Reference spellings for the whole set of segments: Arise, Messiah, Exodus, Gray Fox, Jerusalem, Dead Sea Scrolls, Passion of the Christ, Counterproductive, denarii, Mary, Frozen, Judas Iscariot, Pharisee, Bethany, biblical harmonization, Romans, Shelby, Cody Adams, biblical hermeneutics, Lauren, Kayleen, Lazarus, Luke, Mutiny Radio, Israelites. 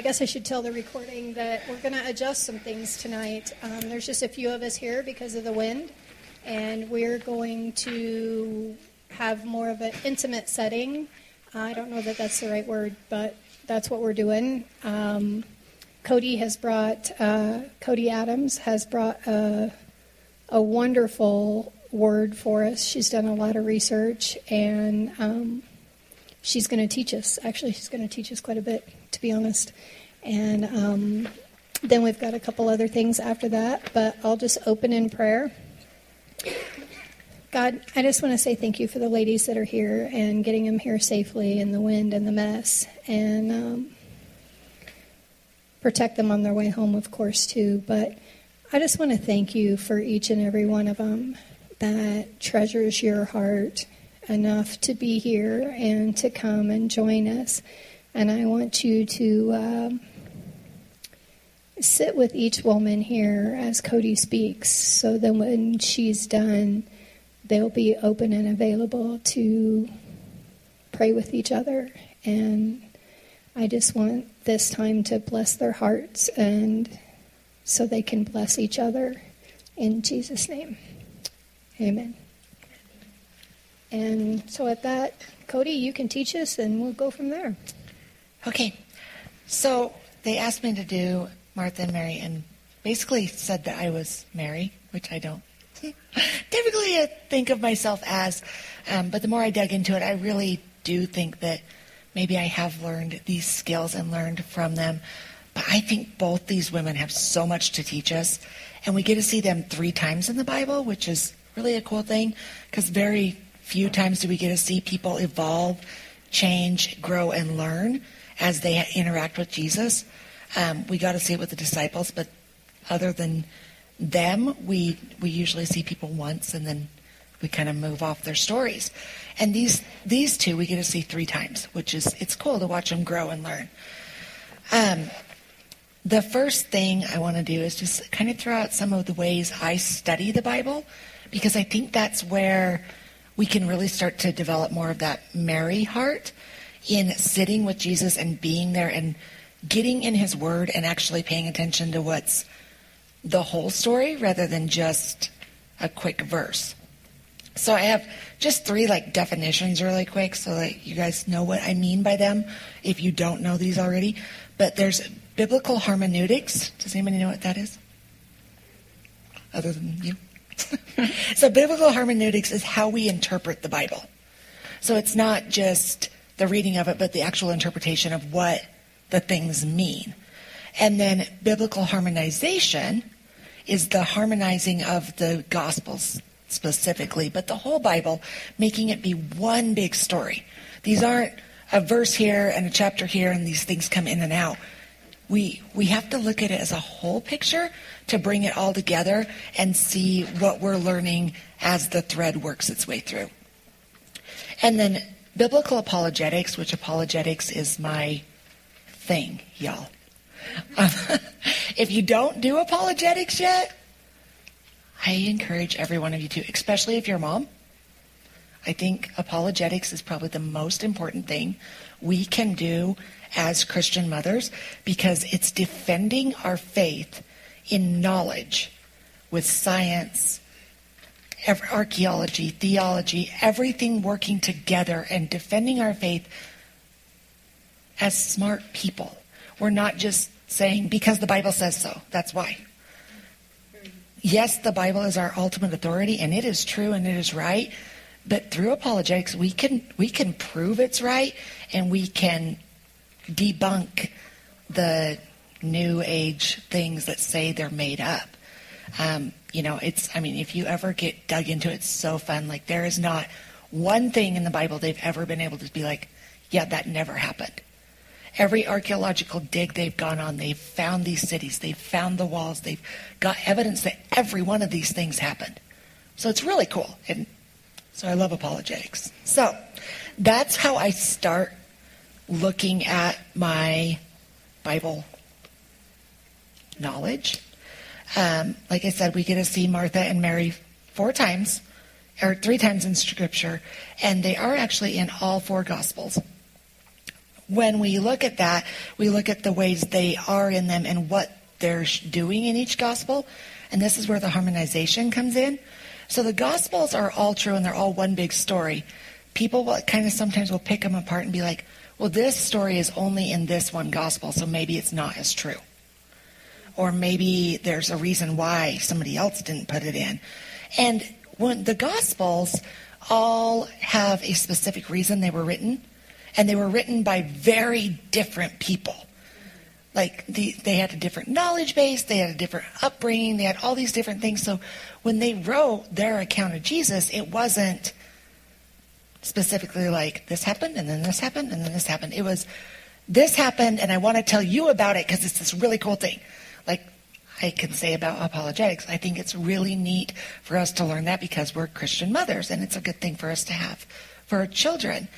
I guess I should tell the recording that we're going to adjust some things tonight. There's just a few of us here because of the wind, and we're going to have more of an intimate setting. I don't know that that's the right word, but that's what we're doing. Cody Adams has brought a wonderful word for us. She's done a lot of research, and she's going to teach us. Actually, she's going to teach us quite a bit, to be honest. And then we've got a couple other things after that, but I'll just open in prayer. God, I just want to say thank you for the ladies that are here and getting them here safely in the wind and the mess. And protect them on their way home, of course, too. But I just want to thank you for each and every one of them that treasures your heart enough to be here and to come and join us. And I want you to sit with each woman here as Cody speaks, so that when she's done, they'll be open and available to pray with each other. And I just want this time to bless their hearts, and so they can bless each other. In Jesus' name, amen. And so at that, Cody, you can teach us, and we'll go from there. Okay. So they asked me to do Martha and Mary, and basically said that I was Mary, which I don't. Typically, I think of myself as, but the more I dug into it, I really do think that maybe I have learned these skills and learned from them. But I think both these women have so much to teach us, and we get to see them 3 times in the Bible, which is really a cool thing, because very few times do we get to see people evolve, change, grow, and learn as they interact with Jesus. We got to see it with the disciples, but other than them, we usually see people once, and then we kind of move off their stories. And these two we get to see 3 times, which is, it's cool to watch them grow and learn. The first thing I want to do is just kind of throw out some of the ways I study the Bible, because I think that's where we can really start to develop more of that Mary heart in sitting with Jesus and being there and getting in his word and actually paying attention to what's the whole story rather than just a quick verse. So I have just 3 definitions really quick so that you guys know what I mean by them if you don't know these already. But there's biblical hermeneutics. Does anybody know what that is? Other than you? So biblical hermeneutics is how we interpret the Bible. So it's not just the reading of it, but the actual interpretation of what the things mean. And then biblical harmonization is the harmonizing of the Gospels specifically, but the whole Bible, making it be one big story. These aren't a verse here and a chapter here, and these things come in and out. We have to look at it as a whole picture to bring it all together and see what we're learning as the thread works its way through. And then biblical apologetics, which apologetics is my thing, y'all. If you don't do apologetics yet, I encourage every one of you to, especially if you're a mom. I think apologetics is probably the most important thing we can do as Christian mothers, because it's defending our faith in knowledge with science, archaeology, theology, everything working together and defending our faith as smart people. We're not just saying, because the Bible says so, that's why. Yes, the Bible is our ultimate authority, and it is true and it is right. But through apologetics, we can prove it's right, and we can debunk the new age things that say they're made up. If you ever get dug into it, it's so fun. There is not one thing in the Bible they've ever been able to be like, yeah, that never happened. Every archaeological dig they've gone on, they've found these cities, they've found the walls, they've got evidence that every one of these things happened. So it's really cool. And so I love apologetics. So that's how I start looking at my Bible knowledge. Like I said, we get to see Martha and Mary 4 times, or 3 times in Scripture, and they are actually in all 4 Gospels. when we look at that, we look at the ways they are in them and what they're doing in each gospel. And this is where the harmonization comes in. So the gospels are all true and they're all one big story. People will, kind of sometimes will pick them apart and be like, well, this story is only in this one gospel, so maybe it's not as true. Or maybe there's a reason why somebody else didn't put it in. And when the gospels all have a specific reason they were written, and they were written by very different people. Like, they had a different knowledge base, they had a different upbringing, they had all these different things. So when they wrote their account of Jesus, it wasn't specifically like, this happened, and then this happened, and then this happened. It was, this happened, and I want to tell you about it because it's this really cool thing. Like I can say about apologetics, I think it's really neat for us to learn that because we're Christian mothers, and it's a good thing for us to have for our children.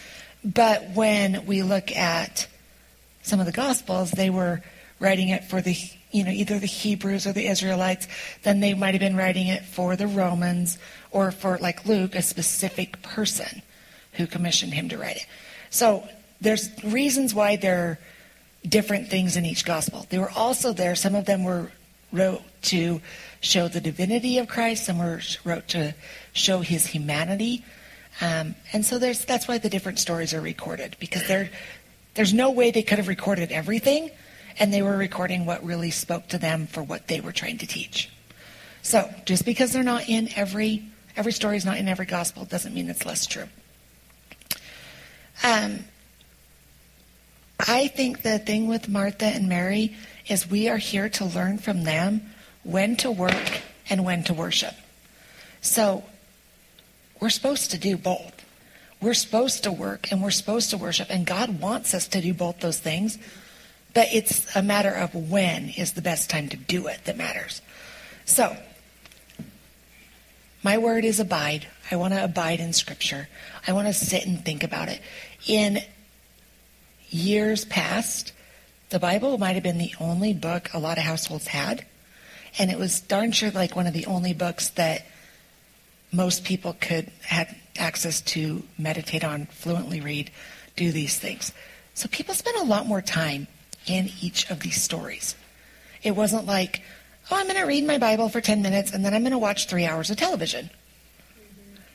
But when we look at some of the Gospels, they were writing it for the, you know, either the Hebrews or the Israelites. Then they might have been writing it for the Romans or for, like Luke, a specific person who commissioned him to write it. So there's reasons why they're different things in each gospel. They were also there. Some of them were wrote to show the divinity of Christ. Some were wrote to show his humanity. And so that's why the different stories are recorded, because there's no way they could have recorded everything, and they were recording what really spoke to them for what they were trying to teach. So just because they're not in every story is not in every gospel doesn't mean it's less true. I think the thing with Martha and Mary is we are here to learn from them when to work and when to worship. So we're supposed to do both. We're supposed to work and we're supposed to worship, and God wants us to do both those things, but it's a matter of when is the best time to do it that matters. So my word is abide. I want to abide in Scripture. I want to sit and think about it. In years past, the Bible might have been the only book a lot of households had, and it was darn sure like one of the only books that most people could have access to, meditate on, fluently read, do these things. So people spent a lot more time in each of these stories. It wasn't like, oh, I'm going to read my Bible for 10 minutes and then I'm going to watch 3 hours of television.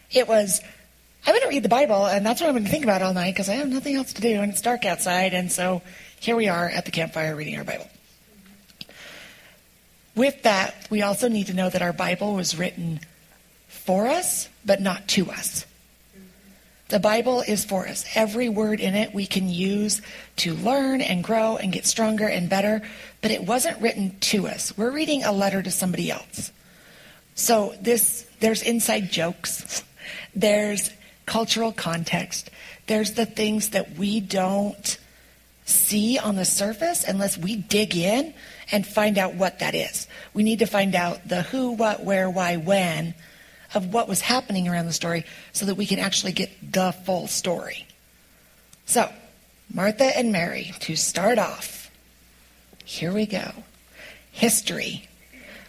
It was, I'm going to read the Bible, and that's what I'm going to think about all night because I have nothing else to do, and it's dark outside, and so here we are at the campfire reading our Bible. With that, we also need to know that our Bible was written for us, but not to us. The Bible is for us. Every word in it we can use to learn and grow and get stronger and better, but it wasn't written to us. We're reading a letter to somebody else. So there's inside jokes. There's cultural context. There's the things that we don't see on the surface unless we dig in and find out what that is. We need to find out the who, what, where, why, when of what was happening around the story so that we can actually get the full story. So, Martha and Mary, to start off, here we go. History.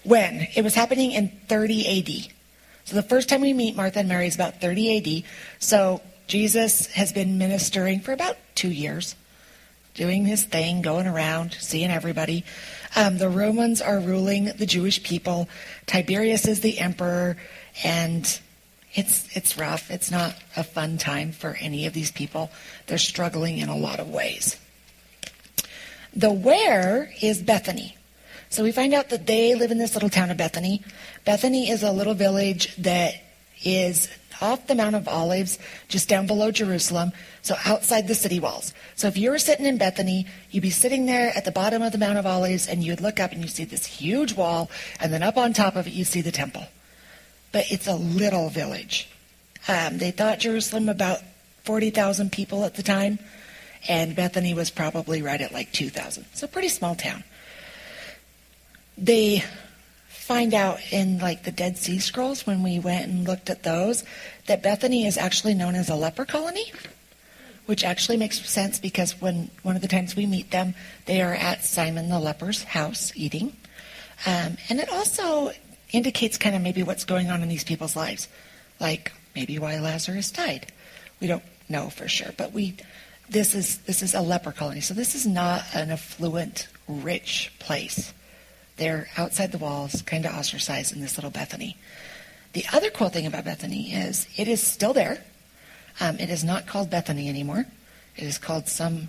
When? It was happening in 30 AD. So the first time we meet Martha and Mary is about 30 AD. So Jesus has been ministering for about 2 years, doing his thing, going around, seeing everybody. The Romans are ruling the Jewish people. Tiberius is the emperor, and it's rough. It's not a fun time for any of these people. They're struggling in a lot of ways. The where is Bethany. So we find out that they live in this little town of Bethany. Bethany is a little village that is off the Mount of Olives, just down below Jerusalem, so outside the city walls. So if you were sitting in Bethany, you'd be sitting there at the bottom of the Mount of Olives, and you'd look up and you'd see this huge wall, and then up on top of it you see the temple. But it's a little village. They thought Jerusalem about 40,000 people at the time, and Bethany was probably right at like 2,000. So pretty small town. They find out in like the Dead Sea Scrolls, when we went and looked at those, that Bethany is actually known as a leper colony, which actually makes sense because when one of the times we meet them, they are at Simon the leper's house eating. And it also indicates kind of maybe what's going on in these people's lives, like maybe why Lazarus died. We don't know for sure, but we This is a leper colony. So this is not an affluent, rich place. They're outside the walls, kind of ostracized in this little Bethany. The other cool thing about Bethany is it is still there. It is not called Bethany anymore. It is called some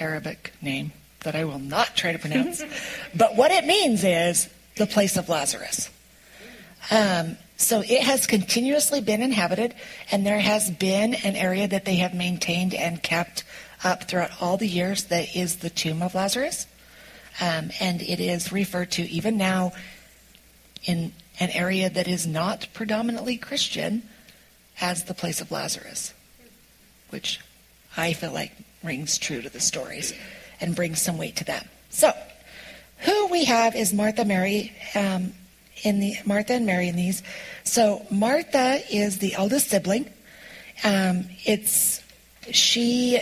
Arabic name that I will not try to pronounce. But what it means is the place of Lazarus. So it has continuously been inhabited, and there has been an area that they have maintained and kept up throughout all the years that is the tomb of Lazarus. And it is referred to even now in an area that is not predominantly Christian as the place of Lazarus, which I feel like rings true to the stories and brings some weight to them. So who we have is Martha and Mary in these. So Martha is the eldest sibling. She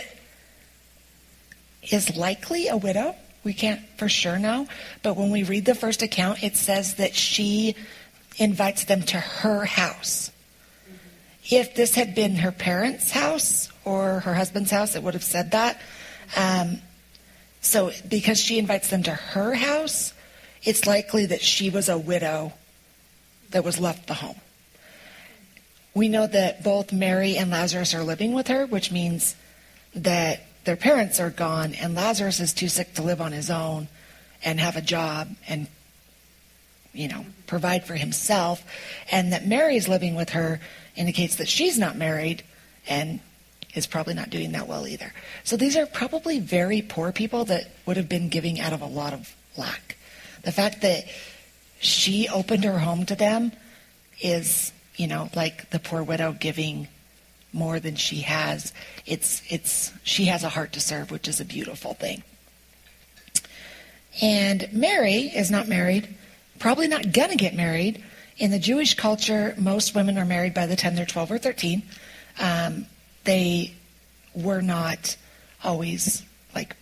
is likely a widow. We can't for sure know, but when we read the first account, it says that she invites them to her house. If this had been her parents' house or her husband's house, it would have said that. So because she invites them to her house, it's likely that she was a widow that was left the home. We know that both Mary and Lazarus are living with her, which means that their parents are gone and Lazarus is too sick to live on his own and have a job and, provide for himself. And that Mary's living with her indicates that she's not married and is probably not doing that well either. So these are probably very poor people that would have been giving out of a lot of lack. The fact that she opened her home to them is, like the poor widow giving more than she has. She has a heart to serve, which is a beautiful thing. And Mary is not married, probably not going to get married. In the Jewish culture, most women are married by the time they're 12 or 13. They were not always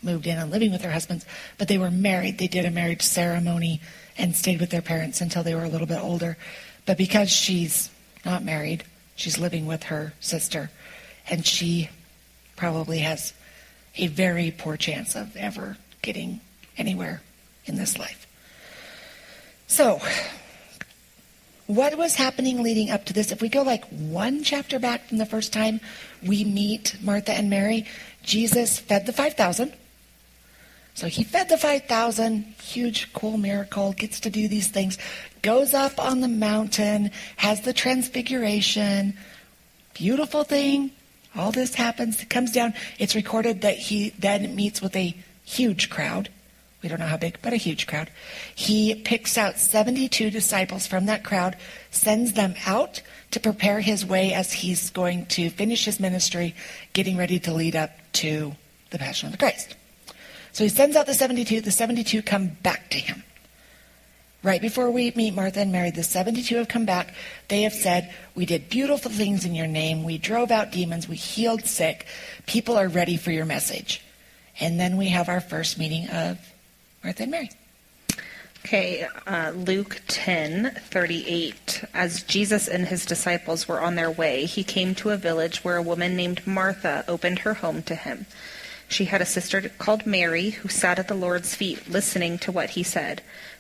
moved in and living with their husbands, but they were married. They did a marriage ceremony and stayed with their parents until they were a little bit older. But because she's not married, she's living with her sister, and she probably has a very poor chance of ever getting anywhere in this life. So what was happening leading up to this? If we go one chapter back from the first time we meet Martha and Mary, Jesus fed the 5,000. So he fed the 5,000, huge, cool miracle, gets to do these things, goes up on the mountain, has the transfiguration, beautiful thing. All this happens, comes down. It's recorded that he then meets with a huge crowd. We don't know how big, but a huge crowd. He picks out 72 disciples from that crowd, sends them out to prepare his way as he's going to finish his ministry, getting ready to lead up to the Passion of the Christ. So he sends out the 72. The 72 come back to him. Right before we meet Martha and Mary, the 72 have come back. They have said, "We did beautiful things in your name. We drove out demons. We healed sick. People are ready for your message." And then we have our first meeting of Martha and Mary. Okay, Luke 10:38. As Jesus and his disciples were on their way, he came to a village where a woman named Martha opened her home to him. She had a sister called Mary who sat at the Lord's feet listening to what he said.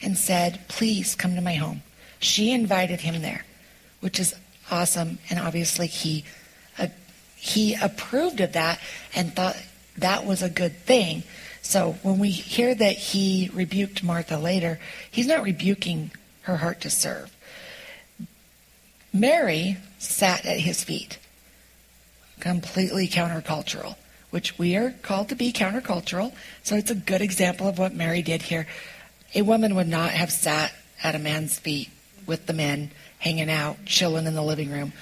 and said, "Please come to my home." She invited him there, which is awesome, and obviously he approved of that and thought that was a good thing. So when we hear that he rebuked Martha later, he's not rebuking her heart to serve. Mary sat at his feet, completely countercultural, which we are called to be countercultural. So it's a good example of what Mary did here. A woman would not have sat at a man's feet with the men, hanging out, chilling in the living room.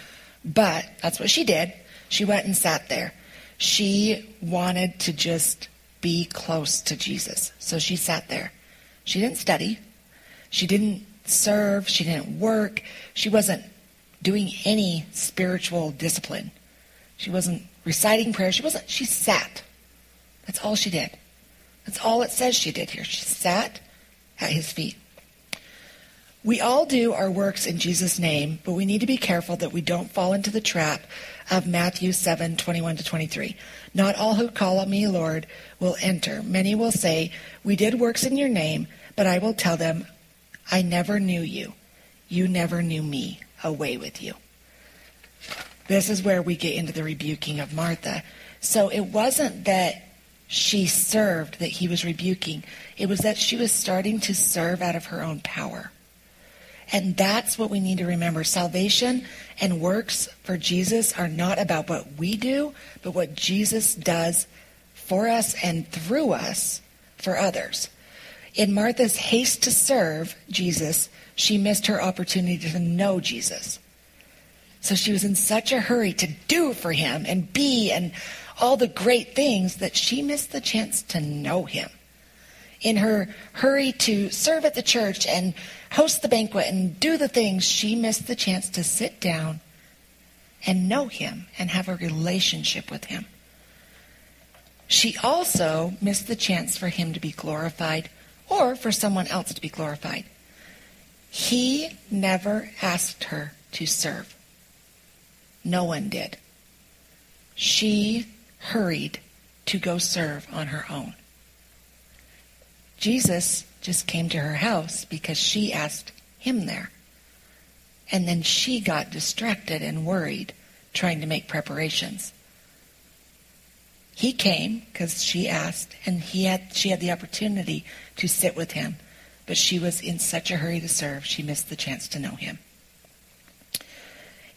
But that's what she did. She went and sat there. She wanted to just be close to Jesus. So she sat there. She didn't study. She didn't serve. She didn't work. She wasn't doing any spiritual discipline. She wasn't reciting prayer. She sat. That's all she did. That's all it says she did here. She sat at his feet. We all do our works in Jesus' name, but we need to be careful that we don't fall into the trap of Matthew 7:21-23. Not all who call on me, Lord, will enter. Many will say, we did works in your name, but I will tell them, I never knew you. You never knew me. Away with you. This is where we get into the rebuking of Martha. So it wasn't that she served that he was rebuking. It was that she was starting to serve out of her own power. And that's what we need to remember. Salvation and works for Jesus are not about what we do, but what Jesus does for us and through us for others. In Martha's haste to serve Jesus, she missed her opportunity to know Jesus. So she was in such a hurry to do for him and be and all the great things that she missed the chance to know him. In her hurry to serve at the church and host the banquet and do the things, she missed the chance to sit down and know him and have a relationship with him. She also missed the chance for him to be glorified or for someone else to be glorified. He never asked her to serve. No one did. She hurried to go serve on her own. Jesus just came to her house because she asked him there. And then she got distracted and worried, trying to make preparations. He came because she asked, and she had the opportunity to sit with him. But she was in such a hurry to serve, she missed the chance to know him.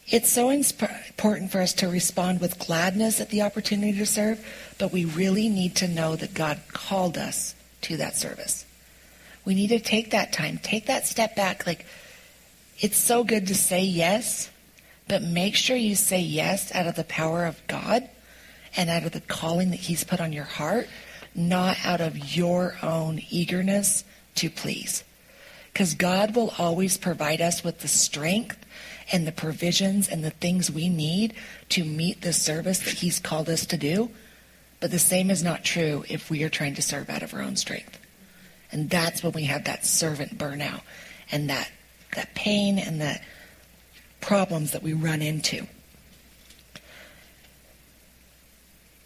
It's so important for us to respond with gladness at the opportunity to serve, but we really need to know that God called us to that service. We need to take that time, take that step back. Like, it's so good to say yes, but make sure you say yes out of the power of God and out of the calling that he's put on your heart, not out of your own eagerness to please. Because God will always provide us with the strength and the provisions and the things we need to meet the service that he's called us to do. But the same is not true if we are trying to serve out of our own strength. And that's when we have that servant burnout and that pain and that problems that we run into.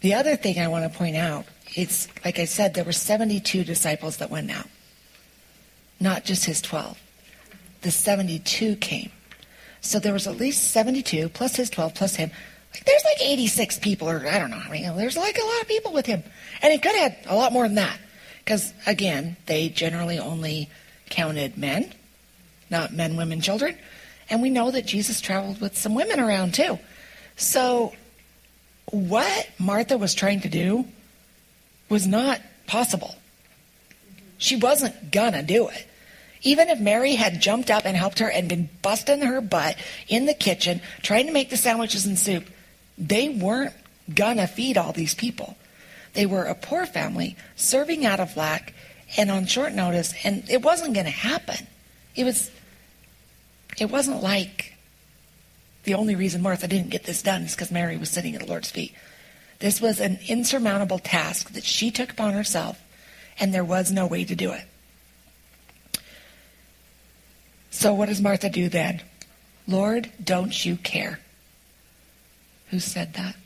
The other thing I want to point out, it's like I said, there were 72 disciples that went out. Not just his 12. The 72 came. So there was at least 72 plus his 12 plus him. There's like 86 people, or I don't know. I mean, there's like a lot of people with him. And he could have had a lot more than that. Because, again, they generally only counted men, not men, women, children. And we know that Jesus traveled with some women around too. So what Martha was trying to do was not possible. She wasn't going to do it. Even if Mary had jumped up and helped her and been busting her butt in the kitchen, trying to make the sandwiches and soup, they weren't going to feed all these people. They were a poor family, serving out of lack and on short notice, and it wasn't going to happen. It wasn't like the only reason Martha didn't get this done is because Mary was sitting at the Lord's feet. This was an insurmountable task that she took upon herself, and there was no way to do it. So what does Martha do then? Lord, don't you care? Who said that?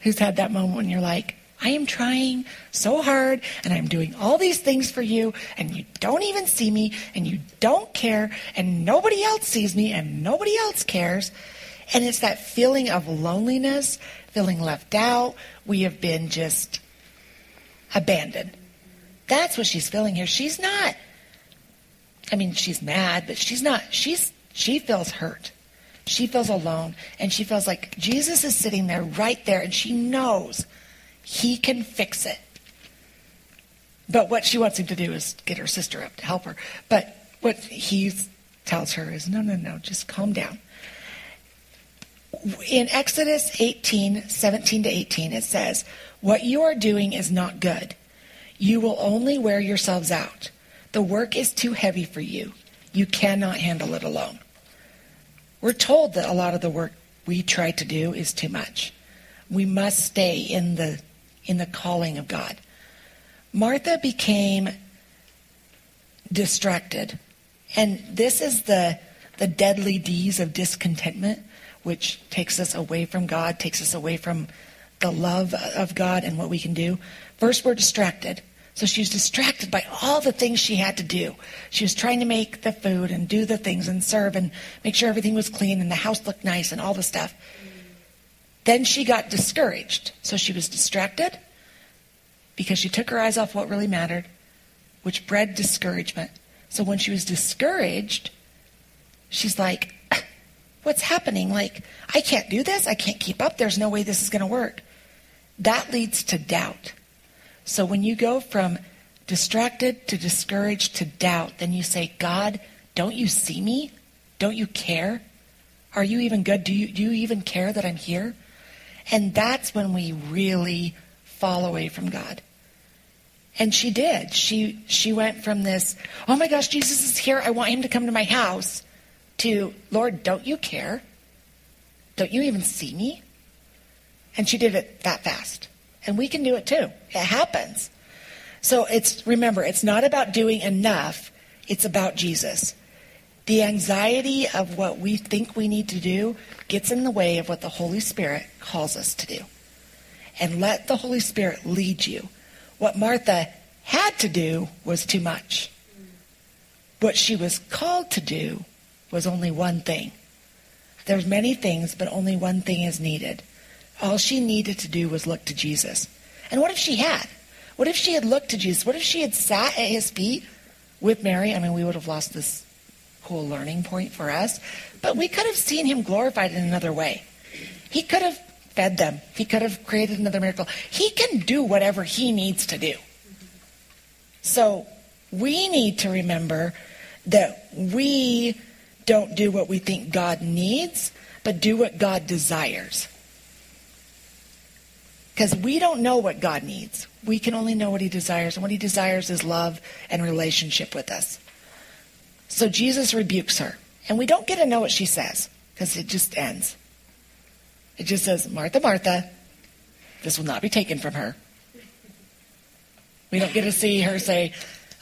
Who's had that moment when you're like, I am trying so hard and I'm doing all these things for you and you don't even see me and you don't care and nobody else sees me and nobody else cares. And it's that feeling of loneliness, feeling left out. We have been just abandoned. That's what she's feeling here. She's not, I mean, she's mad, but she's not, she feels hurt. She feels alone, and she feels like Jesus is sitting there right there, and she knows he can fix it. But what she wants him to do is get her sister up to help her. But what he tells her is, no, just calm down. In Exodus 18, 17 to 18, it says, "What you are doing is not good. You will only wear yourselves out. The work is too heavy for you. You cannot handle it alone." We're told that a lot of the work we try to do is too much. We must stay in the calling of God. Martha became distracted. And this is the deadly D's of discontentment, which takes us away from God, takes us away from the love of God and what we can do. First, we're distracted. So she was distracted by all the things she had to do. She was trying to make the food and do the things and serve and make sure everything was clean and the house looked nice and all the stuff. Then she got discouraged. So she was distracted because she took her eyes off what really mattered, which bred discouragement. So when she was discouraged, she's like, "What's happening? Like, I can't do this. I can't keep up. There's no way this is going to work." That leads to doubt. So when you go from distracted to discouraged to doubt, then you say, "God, don't you see me? Don't you care? Are you even good? Do you even care that I'm here?" And that's when we really fall away from God. And she did. She went from this, "Oh my gosh, Jesus is here. I want him to come to my house," to, "Lord, don't you care? Don't you even see me?" And she did it that fast. And we can do it too. It happens. So remember, it's not about doing enough. It's about Jesus. The anxiety of what we think we need to do gets in the way of what the Holy Spirit calls us to do. And let the Holy Spirit lead you. What Martha had to do was too much. What she was called to do was only one thing. There's many things, but only one thing is needed. All she needed to do was look to Jesus. And what if she had? What if she had looked to Jesus? What if she had sat at his feet with Mary? I mean, we would have lost this cool learning point for us, but we could have seen him glorified in another way. He could have fed them. He could have created another miracle. He can do whatever he needs to do. So we need to remember that we don't do what we think God needs, but do what God desires. Because we don't know what God needs. We can only know what he desires. And what he desires is love and relationship with us. So Jesus rebukes her. And we don't get to know what she says, because it just ends. It just says, "Martha, Martha, this will not be taken from her." We don't get to see her say,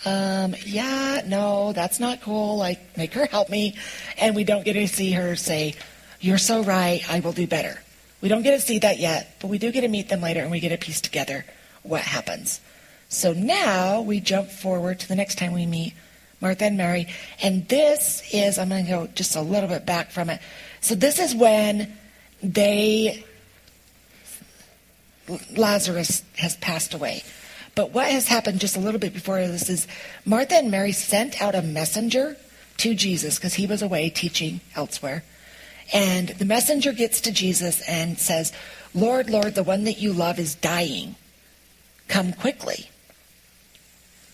"Yeah, no, that's not cool. Like, make her help me." And we don't get to see her say, "You're so right. I will do better." We don't get to see that yet, but we do get to meet them later and we get to piece together what happens. So now we jump forward to the next time we meet Martha and Mary. And this is, I'm going to go just a little bit back from it. So this is when Lazarus has passed away. But what has happened just a little bit before this is Martha and Mary sent out a messenger to Jesus because he was away teaching elsewhere. And the messenger gets to Jesus and says, "Lord, Lord, the one that you love is dying. Come quickly."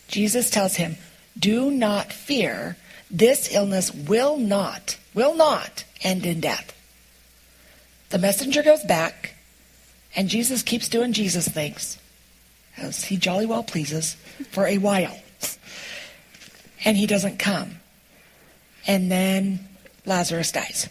Jesus tells him, "Do not fear. This illness will not end in death." The messenger goes back, and Jesus keeps doing Jesus things, as he jolly well pleases, for a while. And he doesn't come. And then Lazarus dies.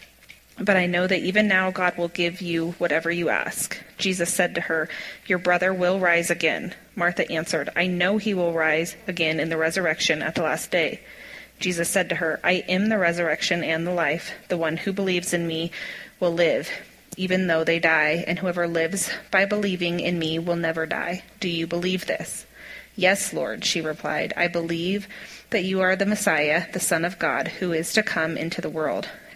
But I know that even now God will give you whatever you ask." Jesus said to her, "Your brother will rise again." Martha answered, "I know he will rise again in the resurrection at the last day." Jesus said to her, "I am the resurrection and the life. The one who believes in me will live, even though they die, and whoever lives by believing in me will never die. Do you believe this?" "Yes, Lord," she replied. "I believe that you are the Messiah, the Son of God, who is to come into the world."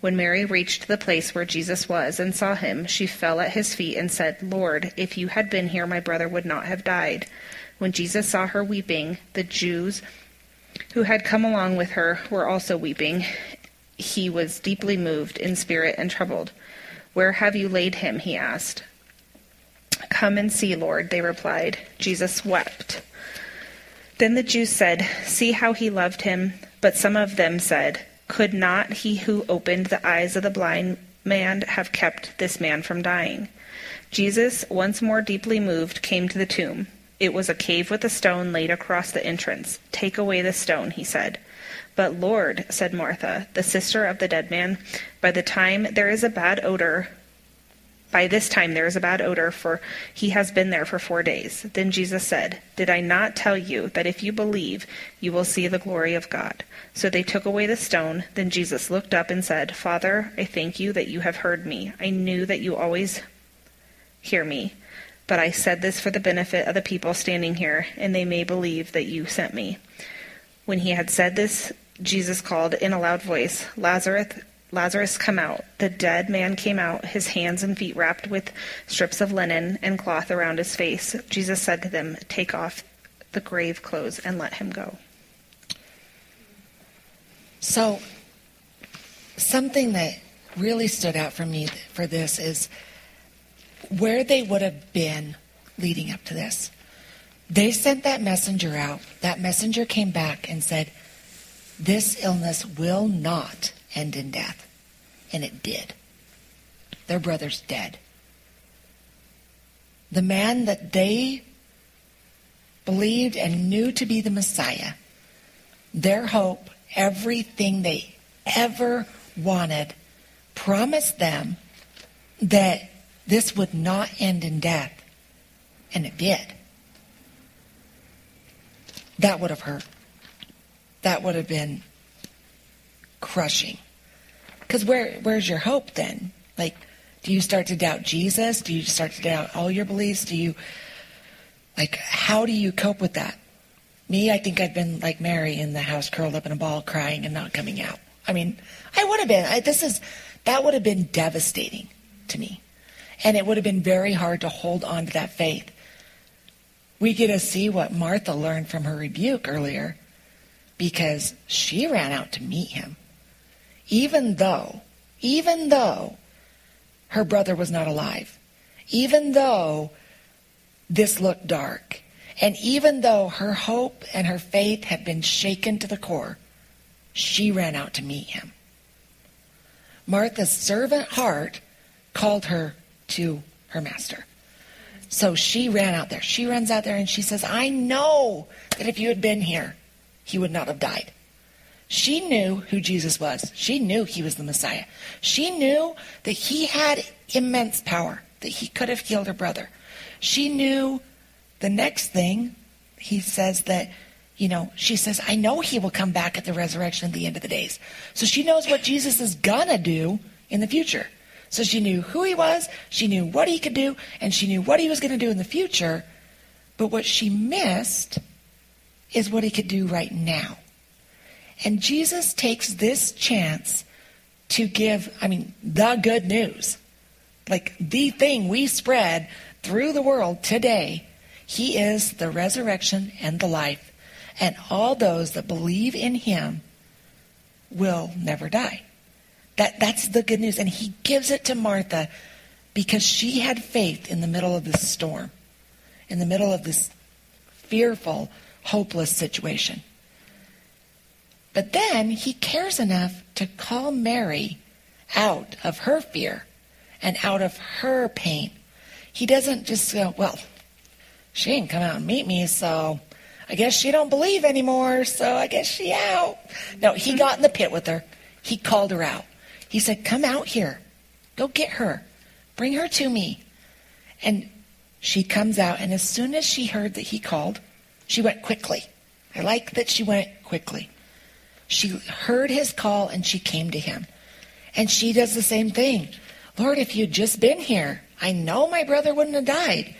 When Mary reached the place where Jesus was and saw him, she fell at his feet and said, "Lord, if you had been here, my brother would not have died." When Jesus saw her weeping, the Jews who had come along with her were also weeping. He was deeply moved in spirit and troubled. "Where have you laid him?" he asked. "Come and see, Lord," they replied. Jesus wept. Then the Jews said, "See how he loved him." But some of them said, "Could not he who opened the eyes of the blind man have kept this man from dying?" Jesus, once more deeply moved, came to the tomb. It was a cave with a stone laid across the entrance. "Take away the stone," he said. "But Lord," said Martha, the sister of the dead man, by this time there is a bad odor, for he has been there for 4 days. Then Jesus said, "Did I not tell you that if you believe, you will see the glory of God?" So they took away the stone. Then Jesus looked up and said, "Father, I thank you that you have heard me. I knew that you always hear me, but I said this for the benefit of the people standing here, and they may believe that you sent me." When he had said this, Jesus called in a loud voice, "Lazarus, come out." The dead man came out, his hands and feet wrapped with strips of linen and cloth around his face. Jesus said to them, "Take off the grave clothes and let him go." So something that really stood out for me for this is where they would have been leading up to this. They sent that messenger out. That messenger came back and said, "This illness will not end in death." And it did. Their brother's dead. The man that they believed and knew to be the Messiah, their hope, everything they ever wanted, promised them that this would not end in death. And it did. That would have hurt. That would have been crushing. Because where's your hope then? Like, do you start to doubt Jesus? Do you start to doubt all your beliefs? How do you cope with that? Me, I think I've been like Mary in the house, curled up in a ball, crying and not coming out. I mean, I would have been. That would have been devastating to me. And it would have been very hard to hold on to that faith. We get to see what Martha learned from her rebuke earlier, because she ran out to meet him. Even though her brother was not alive, even though this looked dark, and even though her hope and her faith had been shaken to the core, she ran out to meet him. Martha's servant heart called her to her master. So she ran out there. She runs out there and she says, "I know that if you had been here, he would not have died." She knew who Jesus was. She knew he was the Messiah. She knew that he had immense power, that he could have healed her brother. She knew the next thing. He says that, she says, "I know he will come back at the resurrection at the end of the days." So she knows what Jesus is going to do in the future. So she knew who he was, she knew what he could do, and she knew what he was going to do in the future. But what she missed is what he could do right now. And Jesus takes this chance to give, the good news. Like the thing we spread through the world today. He is the resurrection and the life. And all those that believe in him will never die. That's the good news. And he gives it to Martha because she had faith in the middle of this storm, in the middle of this fearful, hopeless situation. But then he cares enough to call Mary out of her fear and out of her pain. He doesn't just go, "Well, she didn't come out and meet me, so I guess she don't believe anymore, so I guess she out." No, he got in the pit with her. He called her out. He said, "Come out here. Go get her. Bring her to me." And She comes out, and as soon as she heard that he called, she went quickly. I like that she went quickly. She heard his call, and she came to him. And she does the same thing. Lord, if you'd just been here, I know my brother wouldn't have died.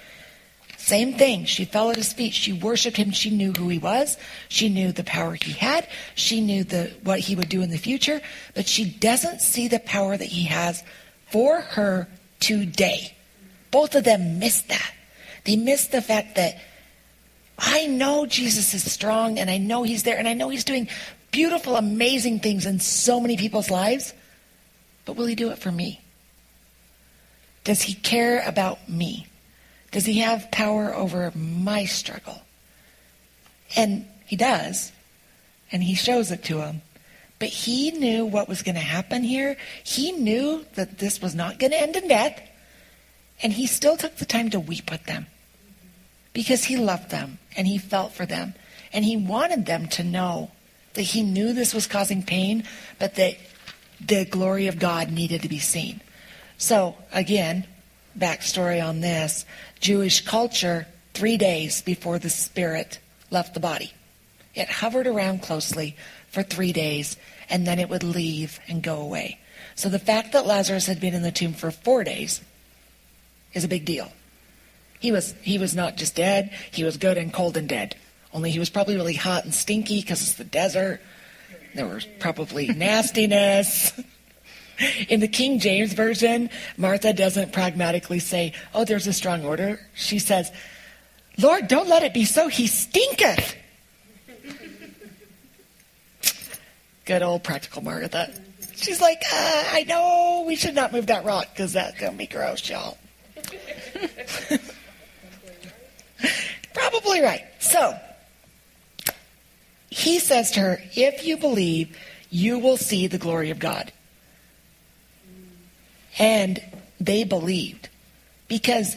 Same thing. She fell at his feet. She worshiped him. She knew who he was. She knew the power he had. She knew what he would do in the future. But she doesn't see the power that he has for her today. Both of them missed that. They missed the fact that I know Jesus is strong, and I know he's there, and I know he's doing beautiful, amazing things in so many people's lives. But will he do it for me? Does he care about me? Does he have power over my struggle? And he does. And he shows it to him. But he knew what was going to happen here. He knew that this was not going to end in death. And he still took the time to weep with them. Because he loved them. And he felt for them. And he wanted them to know that he knew this was causing pain, but that the glory of God needed to be seen. So, again, backstory on this. Jewish culture, 3 days before the spirit left the body. It hovered around closely for 3 days, and then it would leave and go away. So the fact that Lazarus had been in the tomb for 4 days is a big deal. He was not just dead. He was good and cold and dead. Only he was probably really hot and stinky because it's the desert. There was probably nastiness. In the King James Version, Martha doesn't pragmatically say, oh, there's a strong odor. She says, Lord, don't let it be so. He stinketh. Good old practical Martha. She's like, I know we should not move that rock because that's going to be gross, y'all. Probably right. So he says to her, if you believe, you will see the glory of God. And they believed because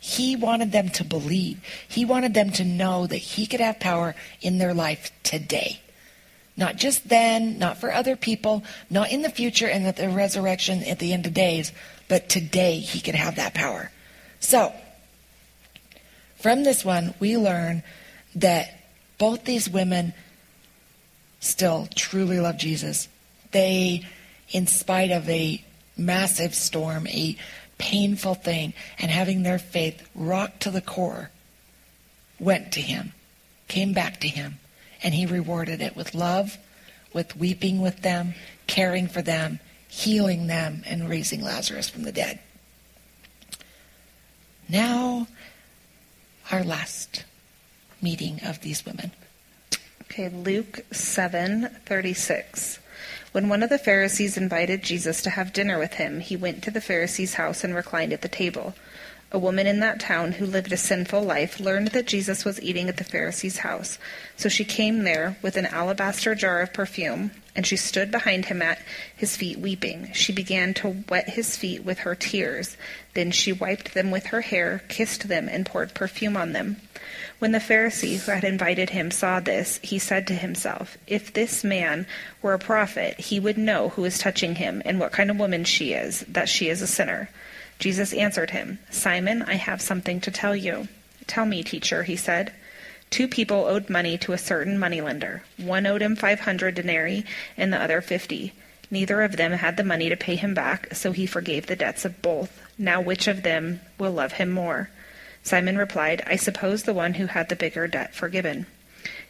he wanted them to believe. He wanted them to know that he could have power in their life today. Not just then, not for other people, not in the future and at the resurrection at the end of days, but today he could have that power. So from this one, we learn that both these women still truly love Jesus. They, in spite of a massive storm, a painful thing, and having their faith rocked to the core, went to him, came back to him, and he rewarded it with love, with weeping with them, caring for them, healing them, and raising Lazarus from the dead. Now, our last meeting of these women. Okay, Luke 7:36. When one of the Pharisees invited Jesus to have dinner with him, he went to the Pharisee's house and reclined at the table. A woman in that town who lived a sinful life learned that Jesus was eating at the Pharisee's house. So she came there with an alabaster jar of perfume, and she stood behind him at his feet weeping. She began to wet his feet with her tears. Then she wiped them with her hair, kissed them, and poured perfume on them. When the Pharisee who had invited him saw this, he said to himself, if this man were a prophet, he would know who is touching him and what kind of woman she is, that she is a sinner. Jesus answered him, Simon, I have something to tell you. Tell me, teacher, he said. 2 people owed money to a certain moneylender. One owed him 500 denarii and the other 50. Neither of them had the money to pay him back, so he forgave the debts of both. Now which of them will love him more? Simon replied, I suppose the one who had the bigger debt forgiven.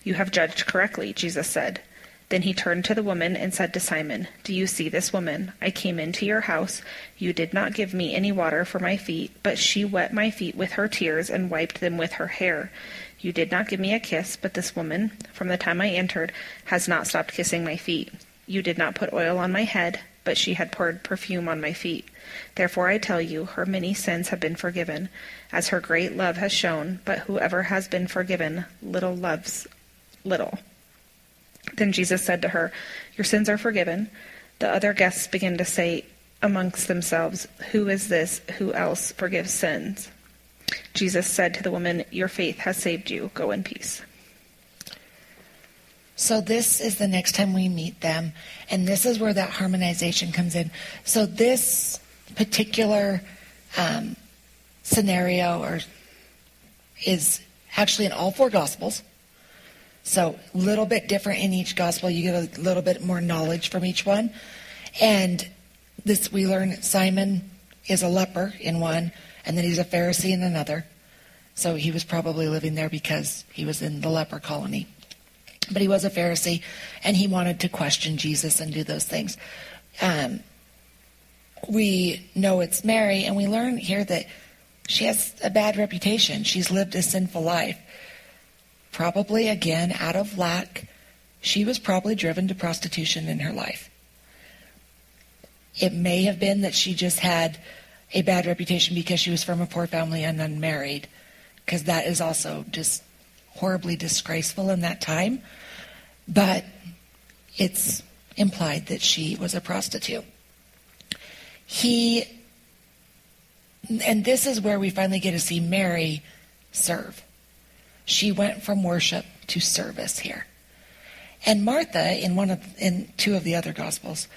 You have judged correctly, Jesus said. Then he turned to the woman and said to Simon, do you see this woman? I came into your house. You did not give me any water for my feet, but she wet my feet with her tears and wiped them with her hair. You did not give me a kiss, but this woman, from the time I entered, has not stopped kissing my feet. You did not put oil on my head, but she had poured perfume on my feet. Therefore I tell you, her many sins have been forgiven, as her great love has shown, but whoever has been forgiven little loves little. Then Jesus said to her, your sins are forgiven. The other guests began to say amongst themselves, who is this? Who else forgives sins? Jesus said to the woman, your faith has saved you. Go in peace. So this is the next time we meet them. And this is where that harmonization comes in. So this particular scenario or is actually in all four Gospels. So a little bit different in each Gospel. You get a little bit more knowledge from each one. And this we learn Simon is a leper in one, and then he's a Pharisee in another. So he was probably living there because he was in the leper colony. But he was a Pharisee, and he wanted to question Jesus and do those things. We know it's Mary, and we learn here that she has a bad reputation. She's lived a sinful life. Probably, again, out of lack, she was probably driven to prostitution in her life. It may have been that she just had a bad reputation because she was from a poor family and unmarried, because that is also just horribly disgraceful in that time. But it's implied that she was a prostitute. And this is where we finally get to see Mary serve. She went from worship to service here. And Martha, in two of the other Gospels,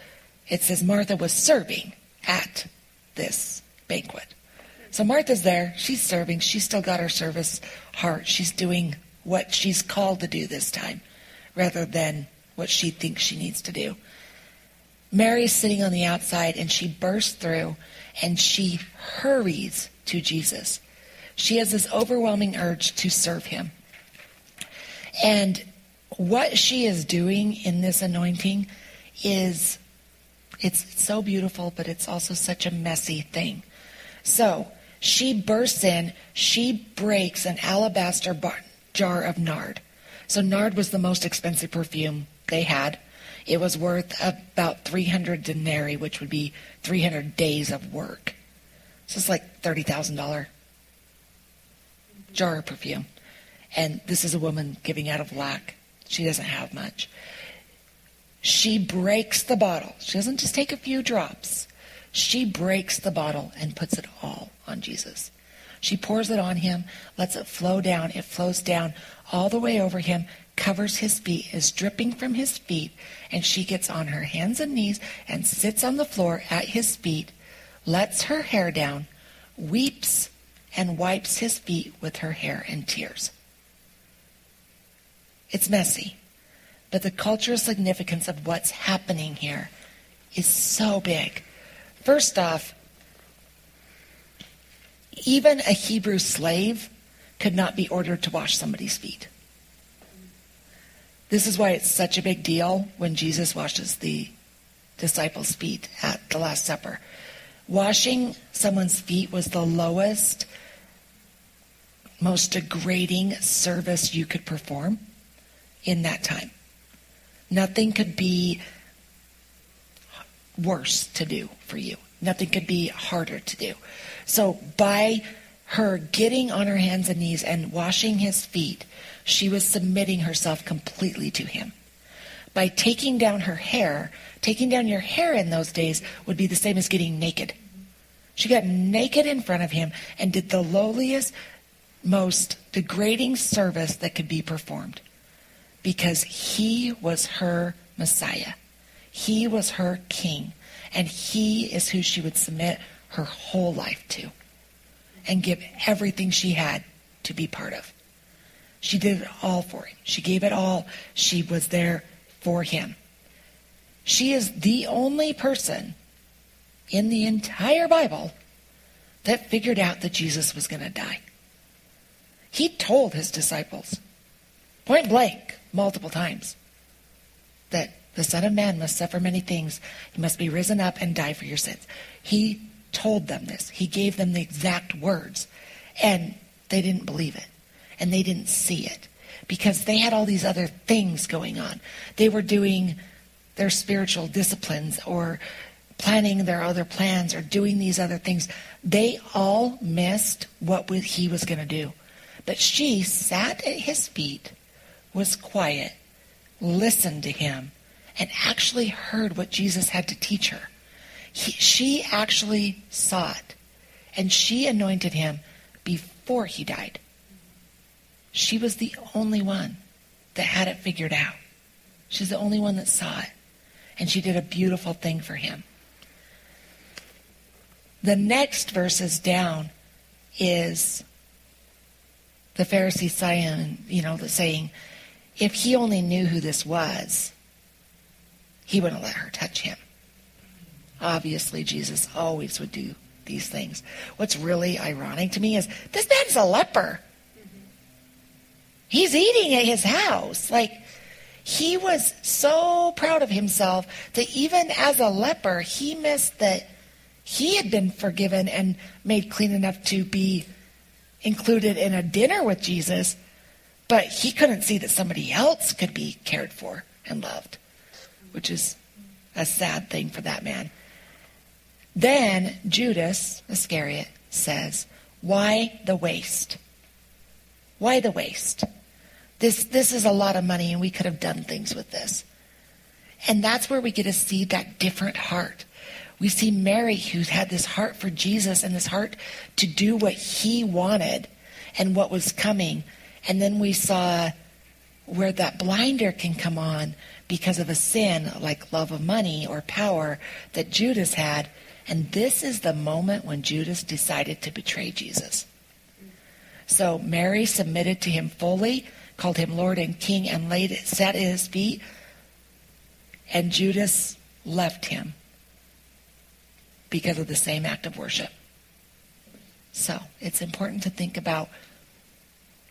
it says Martha was serving at this banquet. So Martha's there. She's serving. She's still got her service heart. She's doing what she's called to do this time rather than what she thinks she needs to do. Mary's sitting on the outside, and she bursts through, and she hurries to Jesus. She has this overwhelming urge to serve him. And what she is doing in this anointing is, it's so beautiful, but it's also such a messy thing. So she bursts in, she breaks an alabaster jar of nard. So nard was the most expensive perfume they had. It was worth about 300 denarii, which would be 300 days of work. So it's like $30,000 jar of perfume. And this is a woman giving out of lack. She doesn't have much. She breaks the bottle. She doesn't just take a few drops. She breaks the bottle and puts it all on Jesus. She pours it on him, lets it flow down. It flows down all the way over him, covers his feet, is dripping from his feet, and she gets on her hands and knees and sits on the floor at his feet, lets her hair down, weeps, and wipes his feet with her hair and tears. It's messy, but the cultural significance of what's happening here is so big. First off, even a Hebrew slave could not be ordered to wash somebody's feet. This is why it's such a big deal when Jesus washes the disciples' feet at the Last Supper. Washing someone's feet was the lowest, most degrading service you could perform in that time. Nothing could be worse to do for you. Nothing could be harder to do. So by her getting on her hands and knees and washing his feet, she was submitting herself completely to him. By taking down her hair, taking down your hair in those days would be the same as getting naked. She got naked in front of him and did the lowliest, most degrading service that could be performed because he was her Messiah. He was her king, and he is who she would submit her whole life to and give everything she had to be part of. She did it all for him. She gave it all. She was there for him. She is the only person in the entire Bible that figured out that Jesus was going to die. He told his disciples, point blank, multiple times, that the Son of Man must suffer many things. He must be risen up and die for your sins. He told them this. He gave them the exact words. And they didn't believe it. And they didn't see it. Because they had all these other things going on. They were doing their spiritual disciplines or planning their other plans or doing these other things. They all missed what he was going to do. But she sat at his feet, was quiet, listened to him, and actually heard what Jesus had to teach her. She actually saw it, and she anointed him before he died. She was the only one that had it figured out. She's the only one that saw it, and she did a beautiful thing for him. The next verses down is the Pharisees saying, if he only knew who this was, he wouldn't let her touch him. Obviously, Jesus always would do these things. What's really ironic to me is this man's a leper. He's eating at his house. He was so proud of himself that even as a leper, he missed that he had been forgiven and made clean enough to be included in a dinner with Jesus, but he couldn't see that somebody else could be cared for and loved, which is a sad thing for that man. Then Judas Iscariot says, "Why the waste? Why the waste? This is a lot of money, and we could have done things with this." And that's where we get to see that different heart. We see Mary, who had this heart for Jesus and this heart to do what he wanted and what was coming. And then we saw where that blinder can come on because of a sin like love of money or power that Judas had. And this is the moment when Judas decided to betray Jesus. So Mary submitted to him fully, called him Lord and King, and sat at his feet. And Judas left him because of the same act of worship. So it's important to think about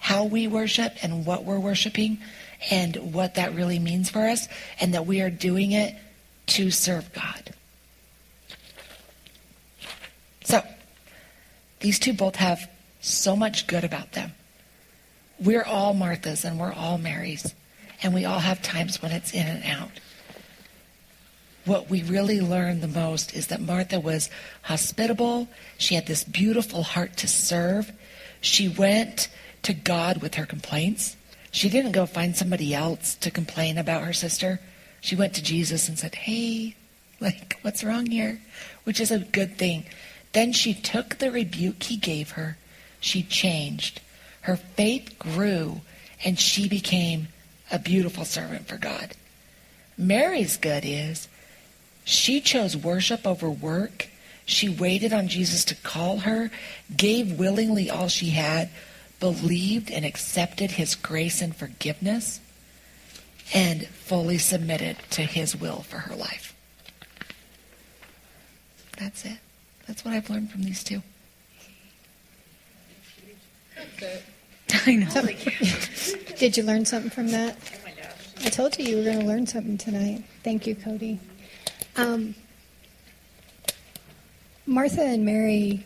how we worship and what we're worshiping and what that really means for us, and that we are doing it to serve God. So these two both have so much good about them. We're all Marthas and we're all Marys, and we all have times when it's in and out. What we really learn the most is that Martha was hospitable. She had this beautiful heart to serve. She went to God with her complaints. She didn't go find somebody else to complain about her sister. She went to Jesus and said, "Hey, what's wrong here?" Which is a good thing. Then she took the rebuke he gave her. She changed. Her faith grew, and she became a beautiful servant for God. Mary's good is she chose worship over work. She waited on Jesus to call her, gave willingly all she had, believed and accepted his grace and forgiveness, and fully submitted to his will for her life. That's it. That's what I've learned from these two. I know. Did you learn something from that? Oh my gosh. I told you were going to learn something tonight. Thank you, Cody. Martha and Mary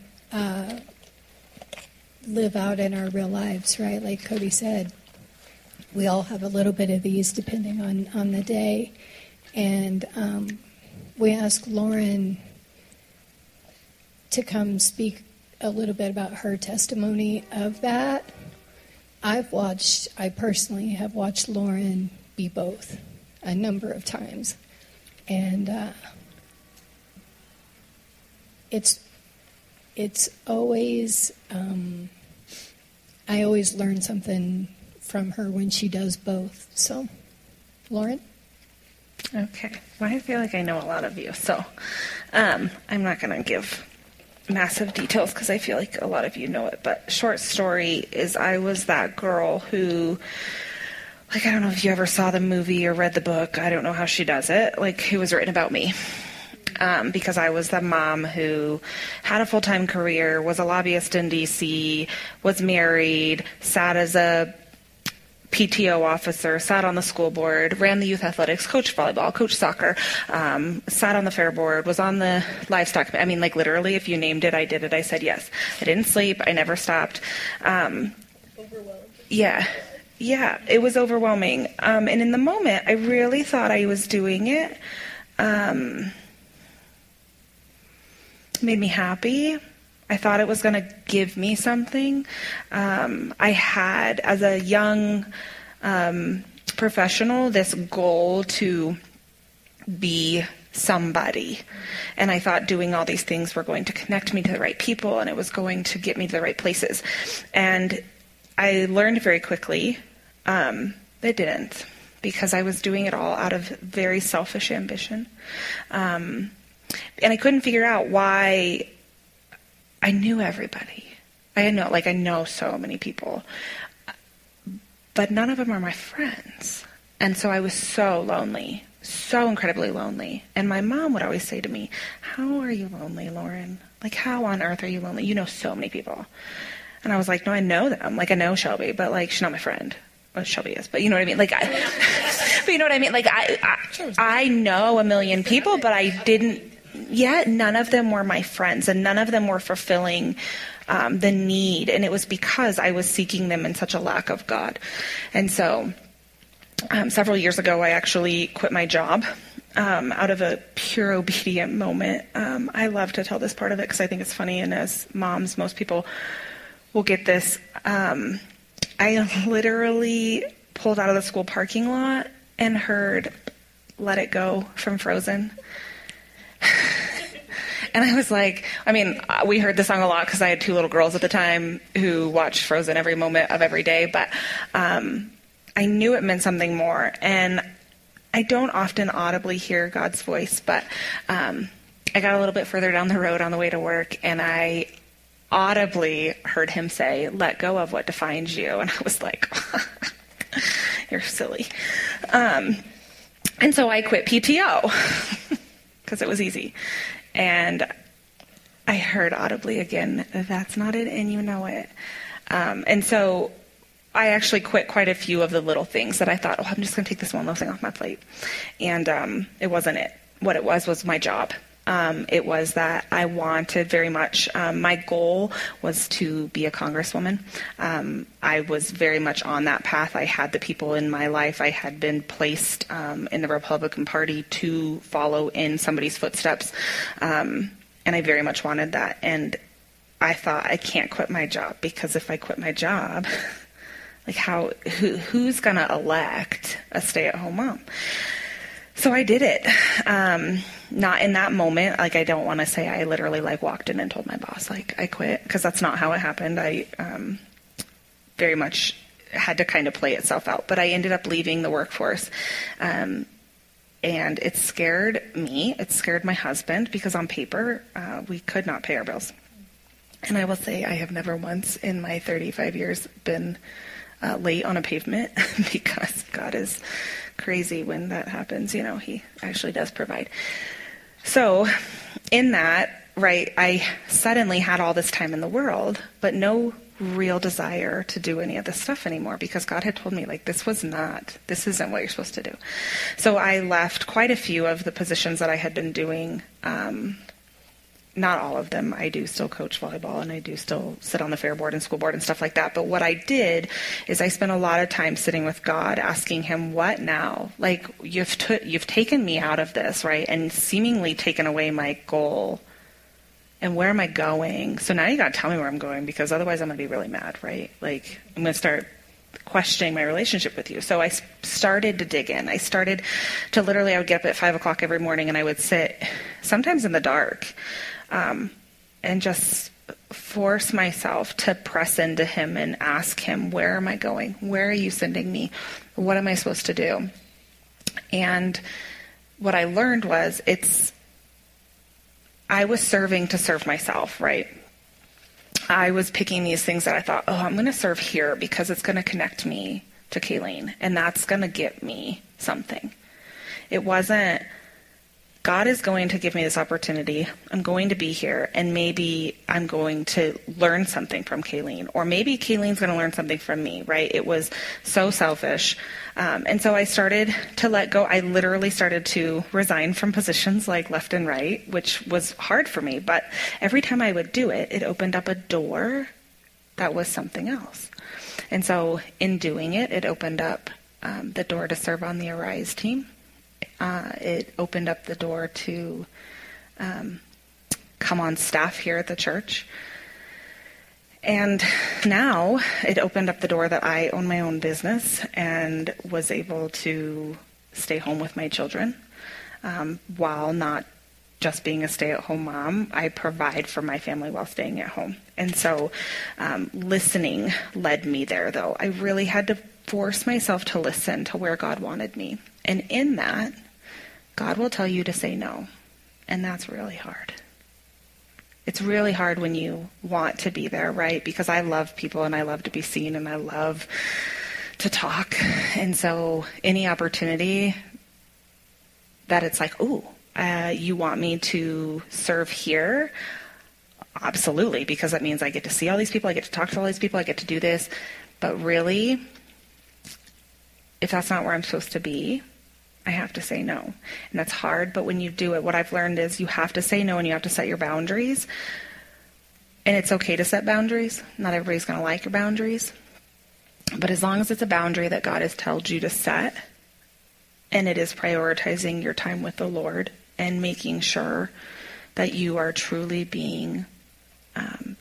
live out in our real lives, right? Like Cody said, we all have a little bit of these depending on the day. And we asked Lauren to come speak a little bit about her testimony of that. I personally have watched Lauren be both a number of times. And it's always, I always learn something from her when she does both. So, Lauren? Okay. Well, I feel like I know a lot of you, so I'm not going to give massive details because I feel like a lot of you know it. But short story is I was that girl who, I don't know if you ever saw the movie or read the book. I don't know how she does it. It was written about me. Because I was the mom who had a full-time career, was a lobbyist in D.C., was married, sat as a PTO officer, sat on the school board, ran the youth athletics, coached volleyball, coached soccer, sat on the fair board, was on the livestock. Literally, if you named it, I did it. I said yes. I didn't sleep. I never stopped. Overwhelmed. Yeah, it was overwhelming. And in the moment, I really thought I was doing it. Made me happy. I thought it was going to give me something. I had, as a young professional, this goal to be somebody. And I thought doing all these things were going to connect me to the right people, and it was going to get me to the right places. And I learned very quickly it didn't, because I was doing it all out of very selfish ambition. And I couldn't figure out why I knew everybody. I know so many people. but none of them are my friends. And so I was so lonely, so incredibly lonely. And my mom would always say to me, how are you lonely, Lauren? Like, how on earth are you lonely? You know so many people. And I was like, no, I know them. Like, I know Shelby, but, like, she's not my friend. Well, Shelby is, but you know what I mean? Like, but you know what I mean? Like, I know a million people, but I didn't yet. None of them were my friends, and none of them were fulfilling the need. And it was because I was seeking them in such a lack of God. And so several years ago, I actually quit my job out of a pure obedient moment. I love to tell this part of it because I think it's funny. And as moms, most people will get this. I literally pulled out of the school parking lot and heard "Let It Go" from Frozen. And I was like, I mean, we heard the song a lot because I had two little girls at the time who watched Frozen every moment of every day. But I knew it meant something more. And I don't often audibly hear God's voice, but I got a little bit further down the road on the way to work, and I audibly heard him say, "Let go of what defines you." And I was like, you're silly. And so I quit PTO because it was easy. And I heard audibly again, that's not it. And you know it. And so I actually quit quite a few of the little things that I thought, oh, I'm just going to take this one little thing off my plate. And it wasn't it. What it was my job. It was that I wanted very much, my goal was to be a congresswoman. I was very much on that path. I had the people in my life. I had been placed in the Republican Party to follow in somebody's footsteps. And I very much wanted that. And I thought, I can't quit my job, because if I quit my job, like who's going to elect a stay-at-home mom? So I did it. Not in that moment. Like, I don't want to say I literally like walked in and told my boss, like, I quit, because that's not how it happened. I very much had to kind of play itself out, but I ended up leaving the workforce. And it scared me. It scared my husband, because on paper, we could not pay our bills. And I will say I have never once in my 35 years been late on a pavement, because God is crazy when that happens. You know, he actually does provide. So in that, right, I suddenly had all this time in the world, but no real desire to do any of this stuff anymore, because God had told me, like, this isn't what you're supposed to do. So I left quite a few of the positions that I had been doing. Not all of them. I do still coach volleyball, and I do still sit on the fair board and school board and stuff like that. But what I did is I spent a lot of time sitting with God, asking him, what now? Like, you've taken me out of this, right? And seemingly taken away my goal. And where am I going? So now you got to tell me where I'm going, because otherwise I'm going to be really mad, right? Like, I'm going to start questioning my relationship with you. So I started to dig in. I started to literally, I would get up at 5:00 every morning, and I would sit sometimes in the dark, and just force myself to press into him and ask him, where am I going? Where are you sending me? What am I supposed to do? And what I learned was I was serving to serve myself, right? I was picking these things that I thought, oh, I'm going to serve here because it's going to connect me to Kayleen, and that's going to get me something. It wasn't, God is going to give me this opportunity. I'm going to be here, and maybe I'm going to learn something from Kayleen, or maybe Kayleen's going to learn something from me, right? It was so selfish. And so I started to let go. I literally started to resign from positions like left and right, which was hard for me. But every time I would do it, it opened up a door that was something else. And so in doing it, it opened up the door to serve on the Arise team. It opened up the door to come on staff here at the church. And now it opened up the door that I own my own business and was able to stay home with my children while not just being a stay-at-home mom. I provide for my family while staying at home. And so listening led me there, though. I really had to force myself to listen to where God wanted me. And in that, God will tell you to say no. And that's really hard. It's really hard when you want to be there, right? Because I love people, and I love to be seen, and I love to talk. And so any opportunity that it's like, oh, you want me to serve here? Absolutely, because that means I get to see all these people, I get to talk to all these people, I get to do this. But really, if that's not where I'm supposed to be, I have to say no. And that's hard, but when you do it, what I've learned is you have to say no and you have to set your boundaries. And it's okay to set boundaries. Not everybody's going to like your boundaries. But as long as it's a boundary that God has told you to set, and it is prioritizing your time with the Lord and making sure that you are truly being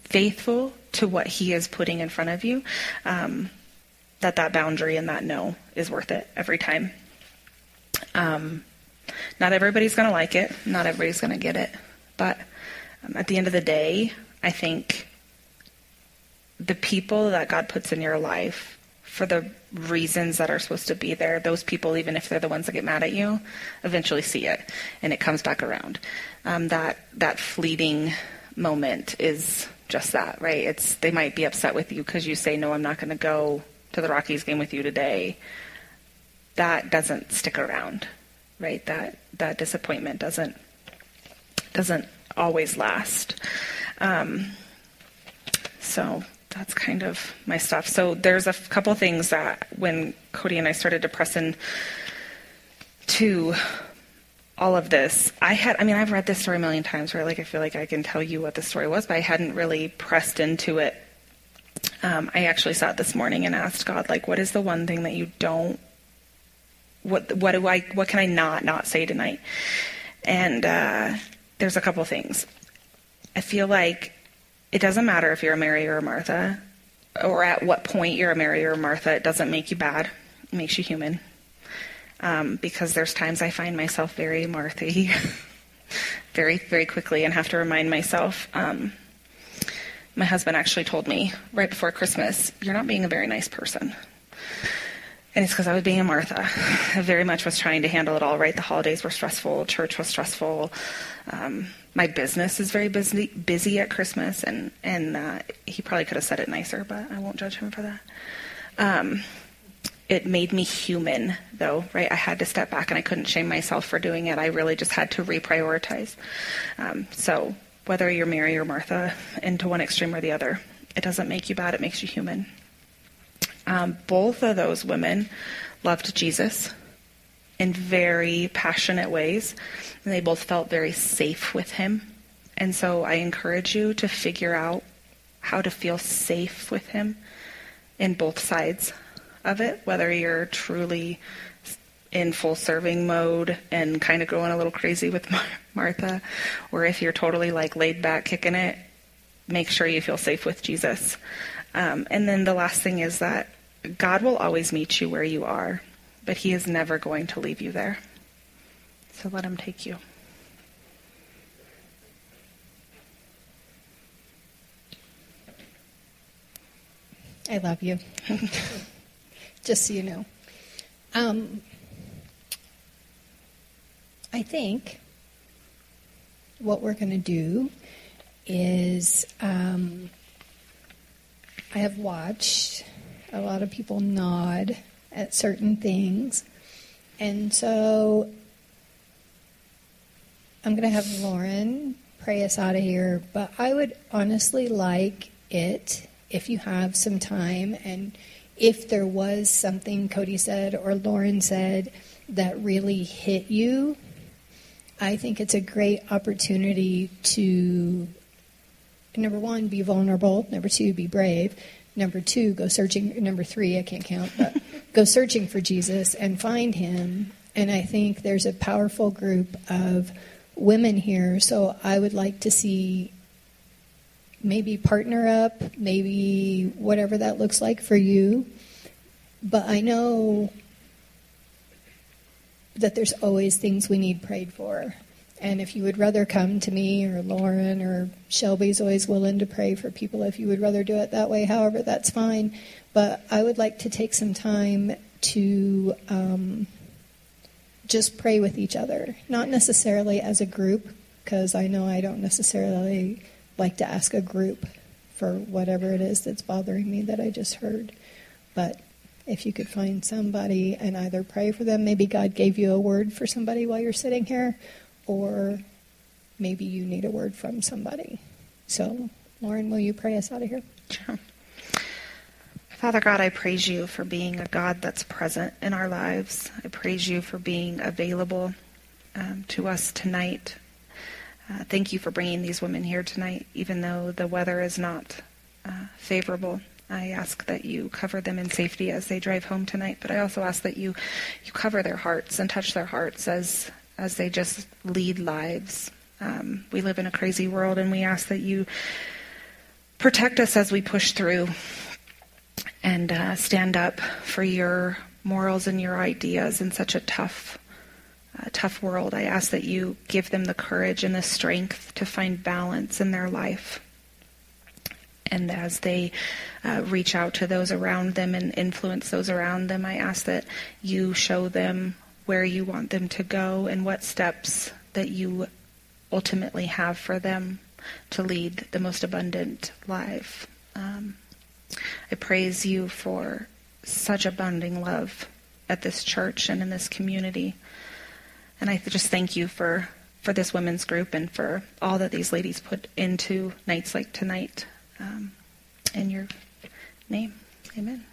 faithful to what He is putting in front of you, that boundary and that no is worth it every time. Not everybody's going to like it. Not everybody's going to get it. But at the end of the day, I think the people that God puts in your life for the reasons that are supposed to be there, those people, even if they're the ones that get mad at you, eventually see it, and it comes back around. That fleeting moment is just that, right? They might be upset with you because you say, no, I'm not going to go to the Rockies game with you today. That doesn't stick around, right? That disappointment doesn't always last. So that's kind of my stuff. So there's a couple things that when Cody and I started to press in to all of this, I've read this story a million times, right? Like, I feel like I can tell you what the story was, but I hadn't really pressed into it. I actually sat this morning and asked God, like, what is the one thing that you don't, what can I not say tonight? And there's a couple things. I feel like it doesn't matter if you're a Mary or a Martha, or at what point you're a Mary or a Martha. It doesn't make you bad. It makes you human. Because there's times I find myself very Marthy, very, very quickly, and have to remind myself. My husband actually told me right before Christmas, you're not being a very nice person. And it's because I was being a Martha. I very much was trying to handle it all, right? The holidays were stressful. Church was stressful. My business is very busy at Christmas, and he probably could have said it nicer, but I won't judge him for that. It made me human, though, right? I had to step back, and I couldn't shame myself for doing it. I really just had to reprioritize. So whether you're Mary or Martha, and to one extreme or the other, it doesn't make you bad. It makes you human. Both of those women loved Jesus in very passionate ways, and they both felt very safe with Him. And so I encourage you to figure out how to feel safe with Him in both sides of it, whether you're truly in full serving mode and kind of going a little crazy with Martha, or if you're totally like laid back, kicking it. Make sure you feel safe with Jesus. And then the last thing is that God will always meet you where you are, but He is never going to leave you there. So let Him take you. I love you. Just so you know. I think what we're going to do is... I have watched a lot of people nod at certain things. And so I'm going to have Lauren pray us out of here. But I would honestly like it, if you have some time, and if there was something Cody said or Lauren said that really hit you, I think it's a great opportunity to... Number one, be vulnerable. Number two, be brave. Number two, go searching. Number three, I can't count, but go searching for Jesus and find Him. And I think there's a powerful group of women here. So I would like to see maybe partner up, maybe whatever that looks like for you. But I know that there's always things we need prayed for. And if you would rather come to me or Lauren or Shelby's always willing to pray for people, if you would rather do it that way, however, that's fine. But I would like to take some time to just pray with each other. Not necessarily as a group, because I know I don't necessarily like to ask a group for whatever it is that's bothering me that I just heard. But If you could find somebody and either pray for them, maybe God gave you a word for somebody while you're sitting here, or maybe you need a word from somebody. So, Lauren, will you pray us out of here? Sure. Father God, I praise you for being a God that's present in our lives. I praise you for being available to us tonight. Thank you for bringing these women here tonight, even though the weather is not favorable. I ask that you cover them in safety as they drive home tonight, but I also ask that you cover their hearts and touch their hearts as they just lead lives. We live in a crazy world, and we ask that you protect us as we push through and stand up for your morals and your ideas in such a tough world. I ask that you give them the courage and the strength to find balance in their life. And as they reach out to those around them and influence those around them, I ask that you show them where you want them to go and what steps that you ultimately have for them to lead the most abundant life. I praise you for such abounding love at this church and in this community. And I just thank you for this women's group and for all that these ladies put into nights like tonight. In your name, amen.